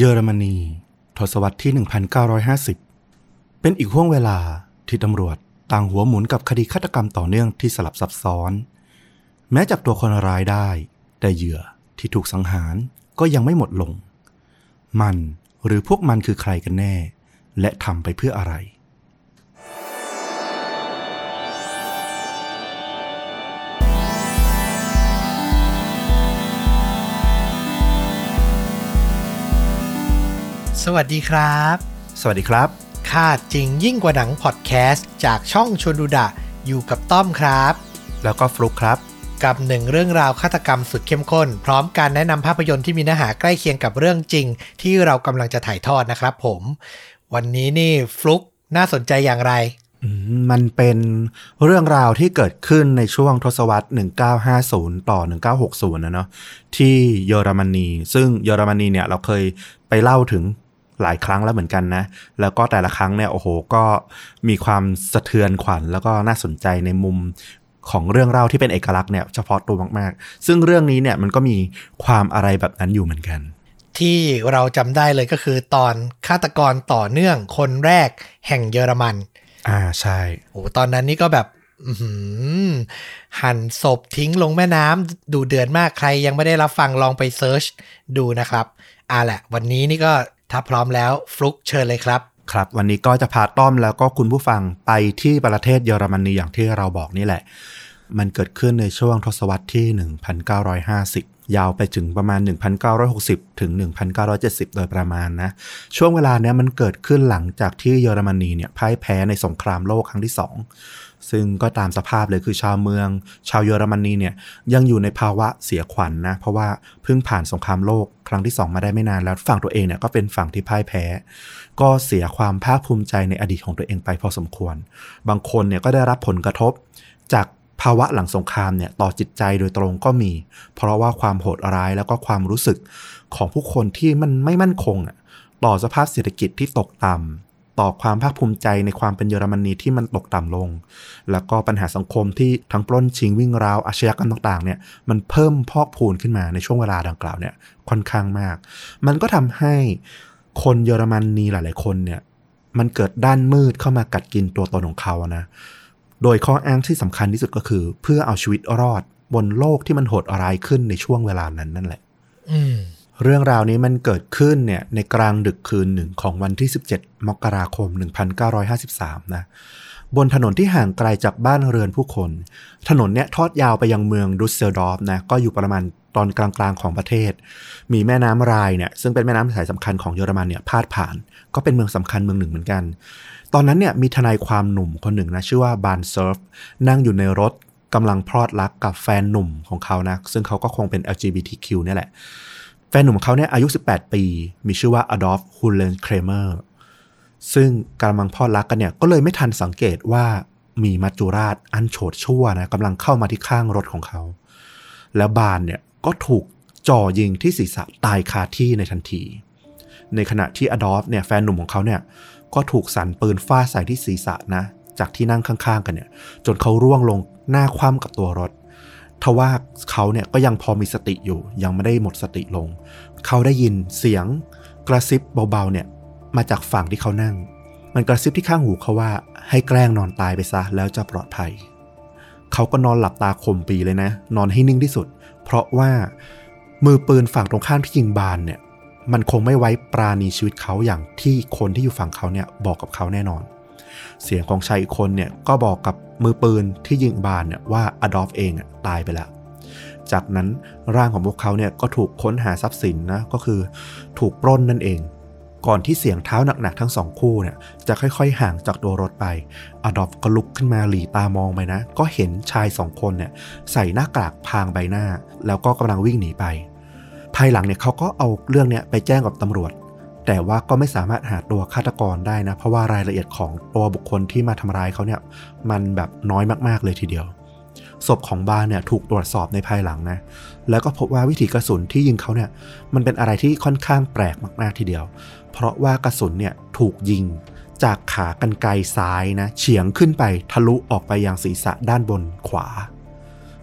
เยอรมนีทศวรรษที่1950เป็นอีกห่วงเวลาที่ตำรวจต่างหัวหมุนกับคดีฆาตกรรมต่อเนื่องที่สลับซับซ้อนแม้จับตัวคนร้ายได้แต่เหยื่อที่ถูกสังหารก็ยังไม่หมดลงมันหรือพวกมันคือใครกันแน่และทำไปเพื่ออะไรสวัสดีครับสวัสดีครับข่าจริงยิ่งกว่าหนังพอดแคสต์จากช่องชวนดูดะอยู่กับต้อมครับแล้วก็ฟลุ๊กครับกับหนึ่งเรื่องราวฆาตกรรมสุดเข้มข้นพร้อมการแนะนำภาพยนตร์ที่มีเนื้อหาใกล้เคียงกับเรื่องจริงที่เรากำลังจะถ่ายทอดนะครับผมวันนี้นี่ฟลุ๊กน่าสนใจอย่างไรมันเป็นเรื่องราวที่เกิดขึ้นในช่วงทศวรรษ1950ต่อ1960นะเนาะที่เยอรมนีซึ่งเยอรมนีเนี่ยเราเคยไปเล่าถึงหลายครั้งแล้วเหมือนกันนะแล้วก็แต่ละครั้งเนี่ยโอ้โหก็มีความสะเทือนขวัญแล้วก็น่าสนใจในมุมของเรื่องเล่าที่เป็นเอกลักษณ์เนี่ยเฉพาะตัวมากๆซึ่งเรื่องนี้เนี่ยมันก็มีความอะไรแบบนั้นอยู่เหมือนกันที่เราจำได้เลยก็คือตอนฆาตกรต่อเนื่องคนแรกแห่งเยอรมันใช่โอ้ตอนนั้นนี่ก็แบบหั่นศพทิ้งลงแม่น้ำดูเดือดมากใครยังไม่ได้รับฟังลองไปเซิร์ชดูนะครับแหละวันนี้นี่ก็ถ้าพร้อมแล้วฟลุ๊กเชิญเลยครับครับวันนี้ก็จะพาต้อมแล้วก็คุณผู้ฟังไปที่ประเทศเยอรมนีอย่างที่เราบอกนี่แหละมันเกิดขึ้นในช่วงทศวรรษที่1950ยาวไปถึงประมาณ1960ถึง1970โดยประมาณนะช่วงเวลาเนี้ยมันเกิดขึ้นหลังจากที่เยอรมนีเนี่ยพ่ายแพ้ในสงครามโลกครั้งที่2ซึ่งก็ตามสภาพเลยคือชาวเมืองชาวเยอรมนีเนี่ยยังอยู่ในภาวะเสียขวัญนะเพราะว่าเพิ่งผ่านสงครามโลกครั้งที่2มาได้ไม่นานแล้วฝั่งตัวเองเนี่ยก็เป็นฝั่งที่พ่ายแพ้ก็เสียความภาคภูมิใจในอดีตของตัวเองไปพอสมควรบางคนเนี่ยก็ได้รับผลกระทบจากภาวะหลังสงครามเนี่ยต่อจิตใจโดยตรงก็มีเพราะว่าความโหดร้ายแล้วก็ความรู้สึกของผู้คนที่มันไม่มั่นคงต่อสภาพเศรษฐกิจที่ตกต่ำต่อความภาคภูมิใจในความเป็นเยอรมนีที่มันตกต่ำลงแล้วก็ปัญหาสังคมที่ทั้งปล้นชิงวิ่งราวอาชญากรรมต่างๆเนี่ยมันเพิ่มพอกพูนขึ้นมาในช่วงเวลาดังกล่าวเนี่ยค่อนข้างมากมันก็ทำให้คนเยอรมนีหลายๆคนเนี่ยมันเกิดด้านมืดเข้ามากัดกินตัวตนของเขานะโดยข้ออ้างที่สำคัญที่สุดก็คือเพื่อเอาชีวิตรอดบนโลกที่มันโหดร้ายขึ้นในช่วงเวลานั้นนั่นแหละเรื่องราวนี้มันเกิดขึ้นเนี่ยในกลางดึกคืนหนึ่งของวันที่17มกราคม1953นะบนถนนที่ห่างไกลจากบ้านเรือนผู้คนถนนเนี่ยทอดยาวไปยังเมืองดุสเซลดอร์ฟนะก็อยู่ประมาณตอนกลางๆของประเทศมีแม่น้ำไรน์เนี่ยซึ่งเป็นแม่น้ำสายสำคัญของเยอรมันเนี่ยพาดผ่านก็เป็นเมืองสำคัญเมืองหนึ่งเหมือนกันตอนนั้นเนี่ยมีทนายความหนุ่มคนหนึ่งนะชื่อว่าบานเซิร์ฟนั่งอยู่ในรถกำลังพลอดรักกับแฟนหนุ่มของเขานะซึ่งเขาก็คงเป็น LGBTQ เนี่ยแหละแฟนหนุ่มของเขาเนี่ยอายุ18ปีมีชื่อว่าอดอล์ฟฮูเลนเครเมอร์ซึ่งกำลังพลอดรักกันเนี่ยก็เลยไม่ทันสังเกตว่ามีมัจจุราชอันโฉดชั่วนะกำลังเข้ามาที่ข้างรถของเขาแล้วบานเนี่ยก็ถูกจ่อยิงที่ศีรษะตายคาที่ในทันทีในขณะที่อดอล์ฟเนี่ยแฟนหนุ่มของเขาเนี่ยก็ถูกสันปืนฟาดใส่ที่ศีรษะนะจากที่นั่งข้างๆกันเนี่ยจนเขาร่วงลงหน้าคว่ำกับตัวรถทว่าเขาเนี่ยก็ยังพอมีสติอยู่ยังไม่ได้หมดสติลงเขาได้ยินเสียงกระซิบเบาๆเนี่ยมาจากฝั่งที่เขานั่งมันกระซิบที่ข้างหูเขาว่าให้แกล้งนอนตายไปซะแล้วจะปลอดภัยเขาก็นอนหลับตาข่มปีเลยนะนอนให้นิ่งที่สุดเพราะว่ามือปืนฝั่งตรงข้ามที่ยิงบานเนี่ยมันคงไม่ไว้ปราณีชีวิตเขาอย่างที่คนที่อยู่ฝั่งเขาเนี่ยบอกกับเขาแน่นอนเสียงของชายอีกคนเนี่ยก็บอกกับมือปืนที่ยิงบานเนี่ยว่าอดอล์ฟเองตายไปแล้วจากนั้นร่างของพวกเขาเนี่ยก็ถูกค้นหาทรัพย์สินนะก็คือถูกปล้นนั่นเองก่อนที่เสียงเท้าหนักๆทั้งสองคู่เนี่ยจะค่อยๆห่างจากตัวรถไปอดอล์ฟก็ลุกขึ้นมาหลีตามองไปนะก็เห็นชายสองคนเนี่ยใส่หน้ากากพรางใบหน้าแล้วก็กำลังวิ่งหนีไปภายหลังเนี่ยเขาก็เอาเรื่องเนี่ยไปแจ้งกับตำรวจแต่ว่าก็ไม่สามารถหาตัวฆาตกรได้นะเพราะว่ารายละเอียดของตัวบุคคลที่มาทำร้ายเขาเนี่ยมันแบบน้อยมากๆเลยทีเดียวศพของบานเนี่ยถูกตรวจสอบในภายหลังนะแล้วก็พบว่าวิถีกระสุนที่ยิงเขาเนี่ยมันเป็นอะไรที่ค่อนข้างแปลกมากๆทีเดียวเพราะว่ากระสุนเนี่ยถูกยิงจากขากรรไกรซ้ายนะเฉียงขึ้นไปทะลุออกไปยังศีรษะด้านบนขวา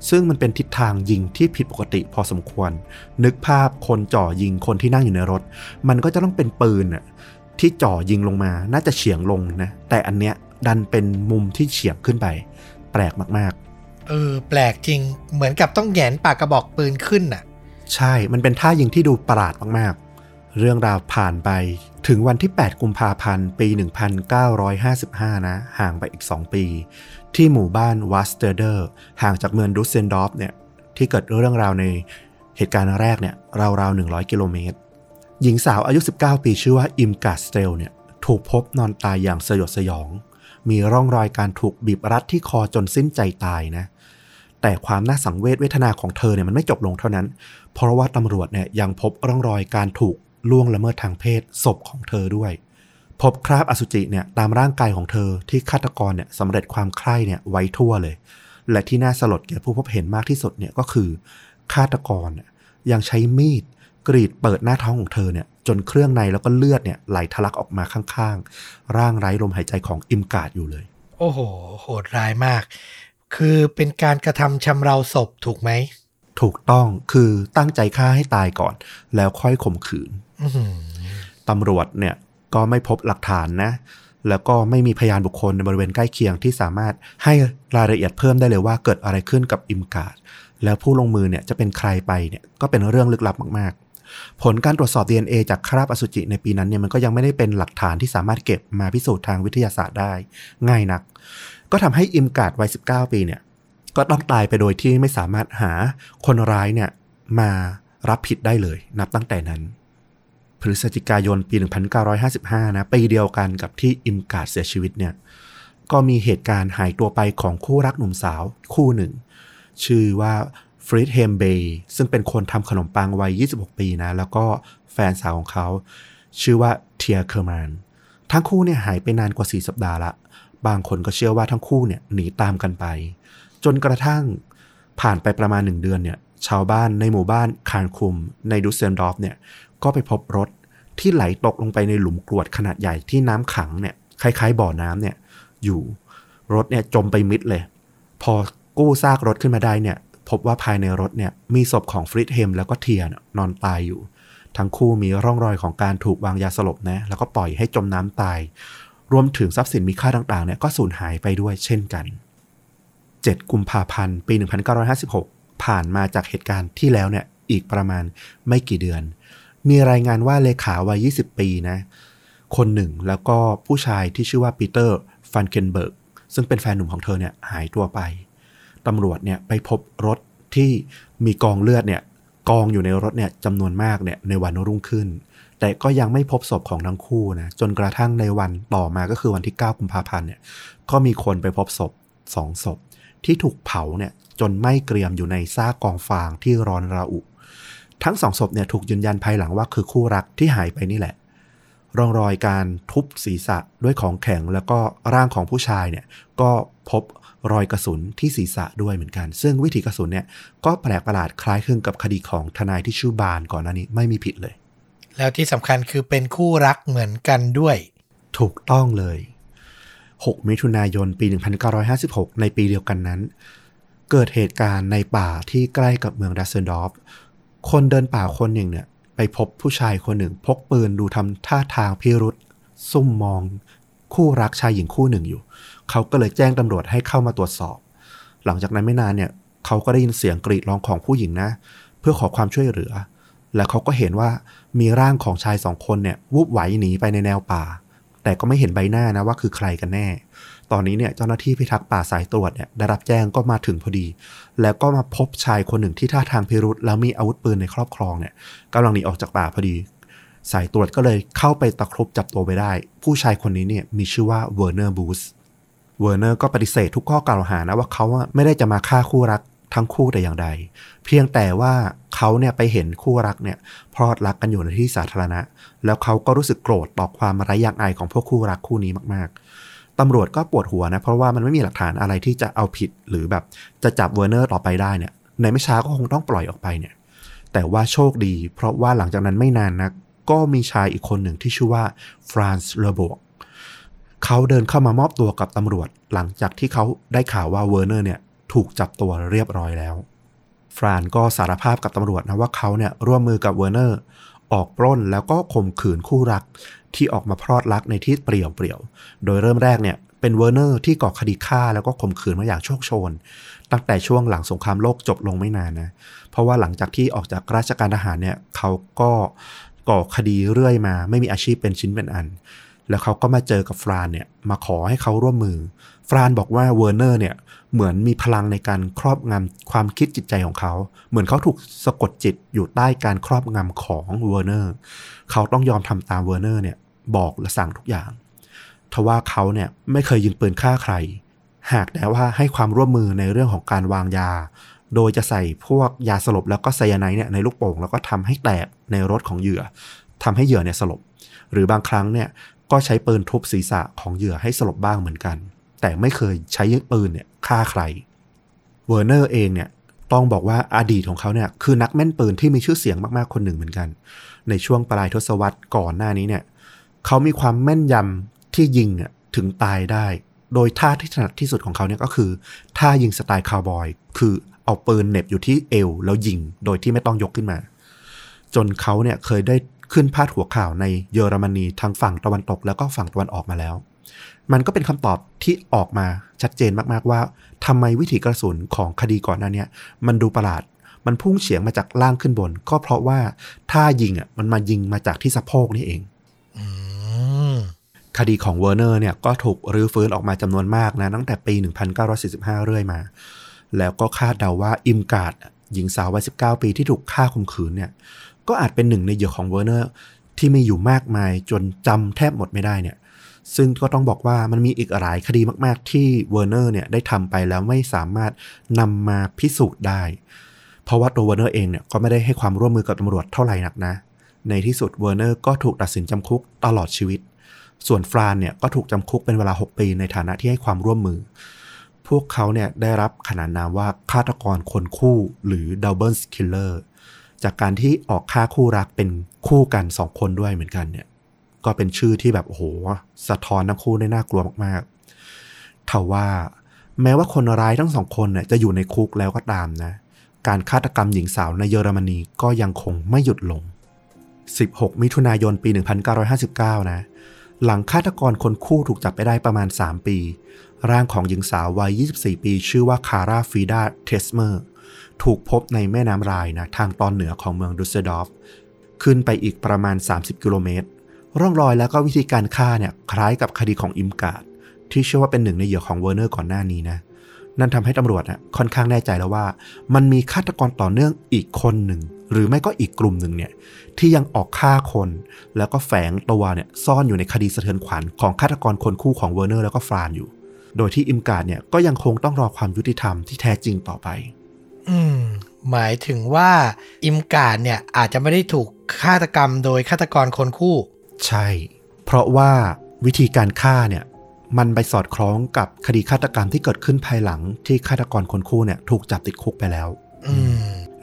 ซึ่งมันเป็นทิศทางยิงที่ผิดปกติพอสมควรนึกภาพคนจ่อยิงคนที่นั่งอยู่ในรถมันก็จะต้องเป็นปืนที่จ่อยิงลงมาน่าจะเฉียงลงนะแต่อันเนี้ยดันเป็นมุมที่เฉียงขึ้นไปแปลกมากๆแปลกจริงเหมือนกับต้องแหงนปากกระบอกปืนขึ้นน่ะใช่มันเป็นท่ายิงที่ดูประหลาดมากๆเรื่องราวผ่านไปถึงวันที่8กุมภาพันธ์ปี1955นะห่างไปอีก2ปีที่หมู่บ้านวัสเตอร์เดอร์ห่างจากเมืองดุสเซนดอร์ฟเนี่ยที่เกิดเรื่องราวในเหตุการณ์แรกเนี่ยราวๆ100กิโลเมตรหญิงสาวอายุ19ปีชื่อว่าอิมกาสเตลเนี่ยถูกพบนอนตายอย่างสยดสยองมีร่องรอยการถูกบีบรัดที่คอจนสิ้นใจตายนะแต่ความน่าสังเวชเวทนาของเธอเนี่ยมันไม่จบลงเท่านั้นเพราะว่าตำรวจเนี่ยยังพบร่องรอยการถูกล่วงละเมิดทางเพศศพของเธอด้วยพบคราบอสุจิเนี่ยตามร่างกายของเธอที่ฆาตกรเนี่ยสำเร็จความใคร่เนี่ยไว้ทั่วเลยและที่น่าสลดแก่ผู้พบเห็นมากที่สุดเนี่ยก็คือฆาตกรยังใช้มีดกรีดเปิดหน้าท้องของเธอเนี่ยจนเครื่องในแล้วก็เลือดเนี่ยไหลทะลักออกมาข้างๆร่างไร้ลมหายใจของอิมกาดอยู่เลยโอ้โหโหดร้ายมากคือเป็นการกระทำชำเราศพถูกไหมถูกต้องคือตั้งใจฆ่าให้ตายก่อนแล้วค่อยข่มขืนตำรวจเนี่ยก็ไม่พบหลักฐานนะแล้วก็ไม่มีพยานบุคคลในบริเวณใกล้เคียงที่สามารถให้รายละเอียดเพิ่มได้เลยว่าเกิดอะไรขึ้นกับอิมกาดแล้วผู้ลงมือเนี่ยจะเป็นใครไปเนี่ยก็เป็นเรื่องลึกลับมากๆผลการตรวจสอบ DNA จากคราบอสุจิในปีนั้นเนี่ยมันก็ยังไม่ได้เป็นหลักฐานที่สามารถเก็บมาพิสูจน์ทางวิทยาศาสตร์ได้ง่ายนักก็ทำให้อิมกาดวัย19ปีเนี่ยก็ต้องตายไปโดยที่ไม่สามารถหาคนร้ายเนี่ยมารับผิดได้เลยนับตั้งแต่นั้นพฤศจิกายนปี1955นะปีเดียวกันกับที่อิมกาดเสียชีวิตเนี่ยก็มีเหตุการณ์หายตัวไปของคู่รักหนุ่มสาวคู่หนึ่งชื่อว่าฟริดเฮมเบย์ซึ่งเป็นคนทำขนมปังวัย26ปีนะแล้วก็แฟนสาวของเขาชื่อว่าเทียเคอร์แมนทั้งคู่เนี่ยหายไปนานกว่า4สัปดาห์ละบางคนก็เชื่อว่าทั้งคู่เนี่ยหนีตามกันไปจนกระทั่งผ่านไปประมาณ1เดือนเนี่ยชาวบ้านในหมู่บ้านคานคุมในดุสเซนดอร์ฟเนี่ยก็ไปพบรถที่ไหลตกลงไปในหลุมกรวดขนาดใหญ่ที่น้ำขังเนี่ยคล้ายๆบ่อน้ำเนี่ยอยู่รถเนี่ยจมไปมิดเลยพอกู้ซากรถขึ้นมาได้เนี่ยพบว่าภายในรถเนี่ยมีศพของฟริดเฮมแล้วก็เทียนอนตายอยู่ทั้งคู่มีร่องรอยของการถูกวางยาสลบนะแล้วก็ปล่อยให้จมน้ำตายรวมถึงทรัพย์สินมีค่าต่างๆเนี่ยก็สูญหายไปด้วยเช่นกัน7กุมภาพันธ์ปี1956ผ่านมาจากเหตุการณ์ที่แล้วเนี่ยอีกประมาณไม่กี่เดือนมีรายงานว่าเลขาวัย20ปีนะคนหนึ่งแล้วก็ผู้ชายที่ชื่อว่าปีเตอร์ฟันเคนเบิร์กซึ่งเป็นแฟนหนุ่มของเธอเนี่ยหายตัวไปตำรวจเนี่ยไปพบรถที่มีกองเลือดเนี่ยกองอยู่ในรถเนี่ยจำนวนมากเนี่ยในวันรุ่งขึ้นแต่ก็ยังไม่พบศพของทั้งคู่นะจนกระทั่งในวันต่อมาก็คือวันที่9กุมภาพันธ์เนี่ยก็มีคนไปพบศพ2ศพที่ถูกเผาเนี่ยจนไหม้เกรียมอยู่ในซากกองฟางที่ร้อนระอุทั้ง2ศพเนี่ยถูกยืนยันภายหลังว่าคือคู่รักที่หายไปนี่แหละร่องรอยการทุบศีรษะด้วยของแข็งแล้วก็ร่างของผู้ชายเนี่ยก็พบรอยกระสุนที่ศีรษะด้วยเหมือนกันซึ่งวิถีกระสุนเนี่ยก็แปลกประหลาดคล้ายคลึงกับคดีของทนายที่ชื่อบานก่อนหน้านี้ไม่มีผิดเลยแล้วที่สำคัญคือเป็นคู่รักเหมือนกันด้วยถูกต้องเลย6มิถุนายนปี1956ในปีเดียวกันนั้นเกิดเหตุการณ์ในป่าที่ใกล้กับเมืองดัสเซนดอร์ฟคนเดินป่าคนหนึ่งเนี่ยไปพบผู้ชายคนหนึ่งพกปืนดูทำท่าทางพิรุษซุ่มมองคู่รักชายหญิงคู่หนึ่งอยู่เขาก็เลยแจ้งตำรวจให้เข้ามาตรวจสอบหลังจากนั้นไม่นานเนี่ยเขาก็ได้ยินเสียงกรีดร้องของผู้หญิงนะเพื่อขอความช่วยเหลือและเขาก็เห็นว่ามีร่างของชาย2คนเนี่ยวูบไหวหนีไปในแนวป่าแต่ก็ไม่เห็นใบหน้านะว่าคือใครกันแน่ตอนนี้เนี่ยเจ้าหน้าที่พิทักษ์ป่าสายตรวจเนี่ยได้รับแจ้งก็มาถึงพอดีแล้วก็มาพบชายคนหนึ่งที่ท่าทางพิรุธแล้วมีอาวุธปืนในครอบครองเนี่ยกำลังหนีออกจากป่าพอดีสายตรวจก็เลยเข้าไปตะครุบจับตัวไว้ได้ผู้ชายคนนี้เนี่ยมีชื่อว่าเวอร์เนอร์บูสเวอร์เนอร์ก็ปฏิเสธทุกข้อกล่าวหานะว่าเขาไม่ได้จะมาฆ่าคู่รักทั้งคู่แต่อย่างใดเพียงแต่ว่าเขาเนี่ยไปเห็นคู่รักเนี่ยพลอดรักกันอยู่ในที่สาธารณะแล้วเขาก็รู้สึกโกรธต่อความไร้ยางอายของพวกคู่รักคู่นี้มากๆตำรวจก็ปวดหัวนะเพราะว่ามันไม่มีหลักฐานอะไรที่จะเอาผิดหรือแบบจะจับเวอร์เนอร์ต่อไปได้เนี่ยในไม่ช้าก็คงต้องปล่อยออกไปเนี่ยแต่ว่าโชคดีเพราะว่าหลังจากนั้นไม่นานนักก็มีชายอีกคนหนึ่งที่ชื่อว่าฟรานซ์เลโบกเขาเดินเข้ามามอบตัวกับตำรวจหลังจากที่เขาได้ข่าวว่าเวอร์เนอร์เนี่ย ถูกจับตัวเรียบร้อยแล้วฟรานก็สารภาพกับตำรวจนะว่าเขาเนี่ยร่วมมือกับเวอร์เนอร์ออกปล้นแล้วก็ข่มขืนคู่รักที่ออกมาพรอดรักในที่เปลี่ยวๆโดยเริ่มแรกเนี่ยเป็นเวอร์เนอร์ที่ก่อคดีฆ่าแล้วก็ข่มขืนมาอย่างโชคโชนตั้งแต่ช่วงหลังสงครามโลกจบลงไม่นานนะเพราะว่าหลังจากที่ออกจากราชการทหารเนี่ยเขาก็ก่อคดีเรื่อยมาไม่มีอาชีพเป็นชิ้นเป็นอันแล้วเขาก็มาเจอกับฟรานเนี่ยมาขอให้เขาร่วมมือฟรานบอกว่าเวอร์เนอร์เนี่ยเหมือนมีพลังในการครอบงำความคิดจิตใจของเขาเหมือนเขาถูกสะกดจิตอยู่ใต้การครอบงำของเวอร์เนอร์เขาต้องยอมทำตามเวอร์เนอร์เนี่ยบอกและสั่งทุกอย่างทว่าเขาเนี่ยไม่เคยยิงปืนฆ่าใครหากแต่ว่าให้ความร่วมมือในเรื่องของการวางยาโดยจะใส่พวกยาสลบแล้วก็ไซยาไนด์เนี่ยในลูกโป่งแล้วก็ทำให้แตกในรถของเหยื่อทำให้เหยื่อเนี่ยสลบหรือบางครั้งเนี่ยก็ใช้ปืนทุบศีรษะของเหยื่อให้สลบบ้างเหมือนกันแต่ไม่เคยใช้ปืนเนี่ยฆ่าใครเวอร์เนอร์เองเนี่ยต้องบอกว่าอดีตของเขาเนี่ยคือนักแม่นปืนที่มีชื่อเสียงมากๆคนหนึ่งเหมือนกันในช่วงปลายทศวรรษก่อนหน้านี้เนี่ยเขามีความแม่นยำที่ยิงเนี่ยถึงตายได้โดยท่าที่ถนัดที่สุดของเขาเนี่ยก็คือท่ายิงสไตล์คาวบอยคือเอาปืนเหน็บอยู่ที่เอวแล้วยิงโดยที่ไม่ต้องยกขึ้นมาจนเขาเนี่ยเคยได้ขึ้นพาดหัวข่าวในเยอรมนีทางฝั่งตะวันตกแล้วก็ฝั่งตะวันออกมาแล้วมันก็เป็นคำตอบที่ออกมาชัดเจนมากๆว่าทำไมวิถีกระสุนของคดีก่อนหน้านี้มันดูประหลาดมันพุ่งเฉียงมาจากล่างขึ้นบนก็เพราะว่าท่ายิงอ่ะมันมายิงมาจากที่สะโพกนี่เองคดีของเวอร์เนอร์เนี่ยก็ถูกรื้อฟื้นออกมาจำนวนมากนะตั้งแต่ปี1945เรื่อยมาแล้วก็คาดเดาว่าอิมการ์ดหญิงสาววัย19ปีที่ถูกฆ่าข่มขืนเนี่ยก็อาจเป็นหนึ่งในเหยื่อของเวอร์เนอร์ที่มีอยู่มากมายจนจำแทบหมดไม่ได้เนี่ยซึ่งก็ต้องบอกว่ามันมีอีกหลายคดีมากๆที่เวอร์เนอร์เนี่ยได้ทำไปแล้วไม่สามารถนำมาพิสูจน์ได้เพราะว่าตัวเวอร์เนอร์เองเนี่ยก็ไม่ได้ให้ความร่วมมือกับตำรวจเท่าไหร่นักนะในที่สุดเวอร์เนอร์ก็ถูกตัดสินจำคุกตลอดชีวิตส่วนฟรานเนี่ยก็ถูกจำคุกเป็นเวลา6ปีในฐานะที่ให้ความร่วมมือพวกเขาเนี่ยได้รับขนานนามว่าฆาตกรคนคู่หรือ Double Killer จากการที่ออกฆ่าคู่รักเป็นคู่กัน2คนด้วยเหมือนกันเนี่ยก็เป็นชื่อที่แบบโอ้โหสะท้อนทั้งคู่ได้น่ากลัวมากๆทว่าแม้ว่าคนร้ายทั้งสองคนเนี่ยจะอยู่ในคุกแล้วก็ตามนะการฆาตกรรมหญิงสาวในเยอรมนีก็ยังคงไม่หยุดลง16มิถุนายนปี1959นะหลังฆาตกรคนคู่ถูกจับไปได้ประมาณ3ปีร่างของหญิงสาววัย24ปีชื่อว่าคาร่าฟรีดาเทสเมอร์ถูกพบในแม่น้ำไรน์นะทางตอนเหนือของเมืองดุสเซลดอร์ฟขึ้นไปอีกประมาณ30กิโลเมตรร่องรอยแล้วก็วิธีการฆ่าเนี่ยคล้ายกับคดีของอิมการ์ดที่เชื่อว่าเป็นหนึ่งในเหยื่อของเวอร์เนอร์ก่อนหน้านี้นะนั่นทำให้ตำรวจนะค่อนข้างแน่ใจแล้วว่ามันมีฆาตกรต่อเนื่องอีกคนหนึ่งหรือไม่ก็อีกกลุ่มหนึ่งเนี่ยที่ยังออกฆ่าคนแล้วก็แฝงตัวเนี่ยซ่อนอยู่ในคดีสะเทือนขวัญของฆาตกรคนคู่ของเวอร์เนอร์แล้วก็ฟรานอยู่โดยที่อิมการ์ดเนี่ยก็ยังคงต้องรอความยุติธรรมที่แท้จริงต่อไปหมายถึงว่าอิมการ์ดเนี่ยอาจจะไม่ได้ถูกฆาตกรรมโดยฆาตกรคนคู่ใช่เพราะว่าวิธีการฆ่าเนี่ยมันไปสอดคล้องกับคดีฆาตกรรมที่เกิดขึ้นภายหลังที่ฆาตกรคนคู่เนี่ยถูกจับติดคุกไปแล้ว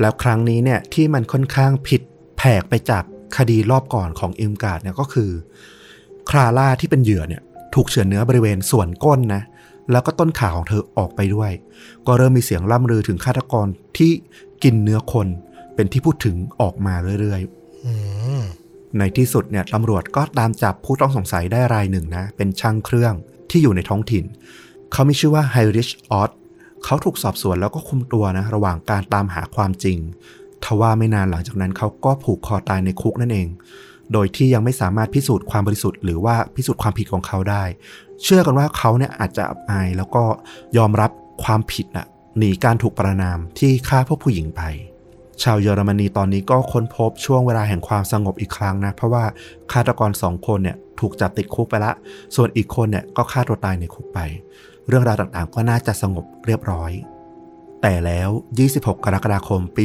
แล้วครั้งนี้เนี่ยที่มันค่อนข้างผิดแผกไปจากคดีรอบก่อนของอิมการ์ดเนี่ยก็คือคลาร่าที่เป็นเหยื่อเนี่ยถูกเฉือนเนื้อบริเวณส่วนก้นนะแล้วก็ต้นขาของเธอออกไปด้วยก็เริ่มมีเสียงล่ำลือถึงฆาตกรที่กินเนื้อคนเป็นที่พูดถึงออกมาเรื่อยๆในที่สุดเนี่ยตำรวจก็ตามจับผู้ต้องสงสัยได้รายหนึ่งนะเป็นช่างเครื่องที่อยู่ในท้องถิ่นเขามีชื่อว่าไฮริชออสเขาถูกสอบสวนแล้วก็คุมตัวนะระหว่างการตามหาความจริงทว่าไม่นานหลังจากนั้นเขาก็ผูกคอตายในคุกนั่นเองโดยที่ยังไม่สามารถพิสูจน์ความบริสุทธิ์หรือว่าพิสูจน์ความผิดของเขาได้เชื่อกันว่าเขาเนี่ยอาจจะอับอายแล้วก็ยอมรับความผิดนะหนีการถูกประณามที่ฆ่าพวกผู้หญิงไปชาวเยอรมนีตอนนี้ก็ค้นพบช่วงเวลาแห่งความสงบอีกครั้งนะเพราะว่าฆาตกร2คนเนี่ยถูกจับติดคุกไปละส่วนอีกคนเนี่ยก็ฆ่าตัวตายในคุกไปเรื่องราวต่างๆก็น่าจะสงบเรียบร้อยแต่แล้ว26กรกฎาคมปี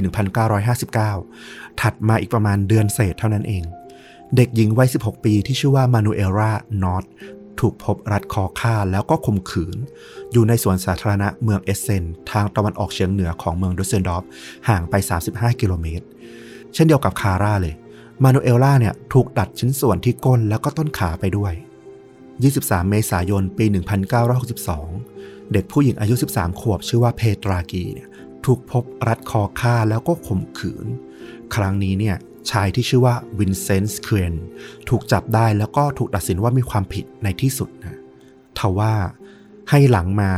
1959ถัดมาอีกประมาณเดือนเศษเท่านั้นเองเด็กหญิงวัย16ปีที่ชื่อว่ามานูเอล่านอตถูกพบรัดคอฆ่าแล้วก็ข่มขืนอยู่ในสวนสาธารณะเมืองเอสเซนทางตะวันออกเฉียงเหนือของเมืองดุสเซลดอร์ฟห่างไป35กิโลเมตรเช่นเดียวกับคาร่าเลยมานูเอล่าเนี่ยถูกตัดชิ้นส่วนที่ก้นแล้วก็ต้นขาไปด้วย23เมษายนปี1962 เด็กผู้หญิงอายุ13ขวบชื่อว่าเพตรากีเนี่ยถูกพบรัดคอฆ่าแล้วก็ข่มขืนครั้งนี้เนี่ยชายที่ชื่อว่าวินเซนต์เควนถูกจับได้แล้วก็ถูกตัดสินว่ามีความผิดในที่สุดนะทว่าให้หลังมา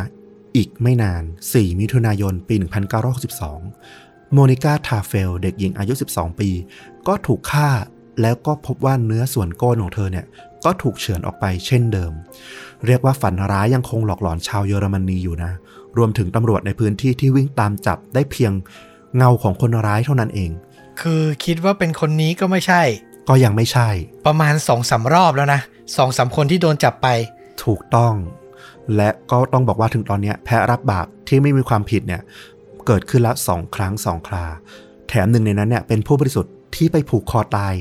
อีกไม่นาน4มิถุนายนปี1962โมนิก้าทาเฟลเด็กหญิงอายุ12ปีก็ถูกฆ่าแล้วก็พบว่าเนื้อส่วนก้นของเธอเนี่ยก็ถูกเฉือนออกไปเช่นเดิมเรียกว่าฝันร้ายยังคงหลอกหลอนชาวเยอรมนีอยู่นะรวมถึงตำรวจในพื้นที่ที่วิ่งตามจับได้เพียงเงาของคนร้ายเท่านั้นเองคือคิดว่าเป็นคนนี้ก็ไม่ใช่ก็ยังไม่ใช่ประมาณ 2-3 รอบแล้วนะ 2-3 คนที่โดนจับไปถูกต้องและก็ต้องบอกว่าถึงตอนนี้แพ้รับบาปที่ไม่มีความผิดเนี่ยเกิดขึ้นแล้ว2ครั้ง2คราแถมหนึ่งในนั้นเนี่ยเป็นผู้บริสุทธิ์ที่ไปผูกคอตาย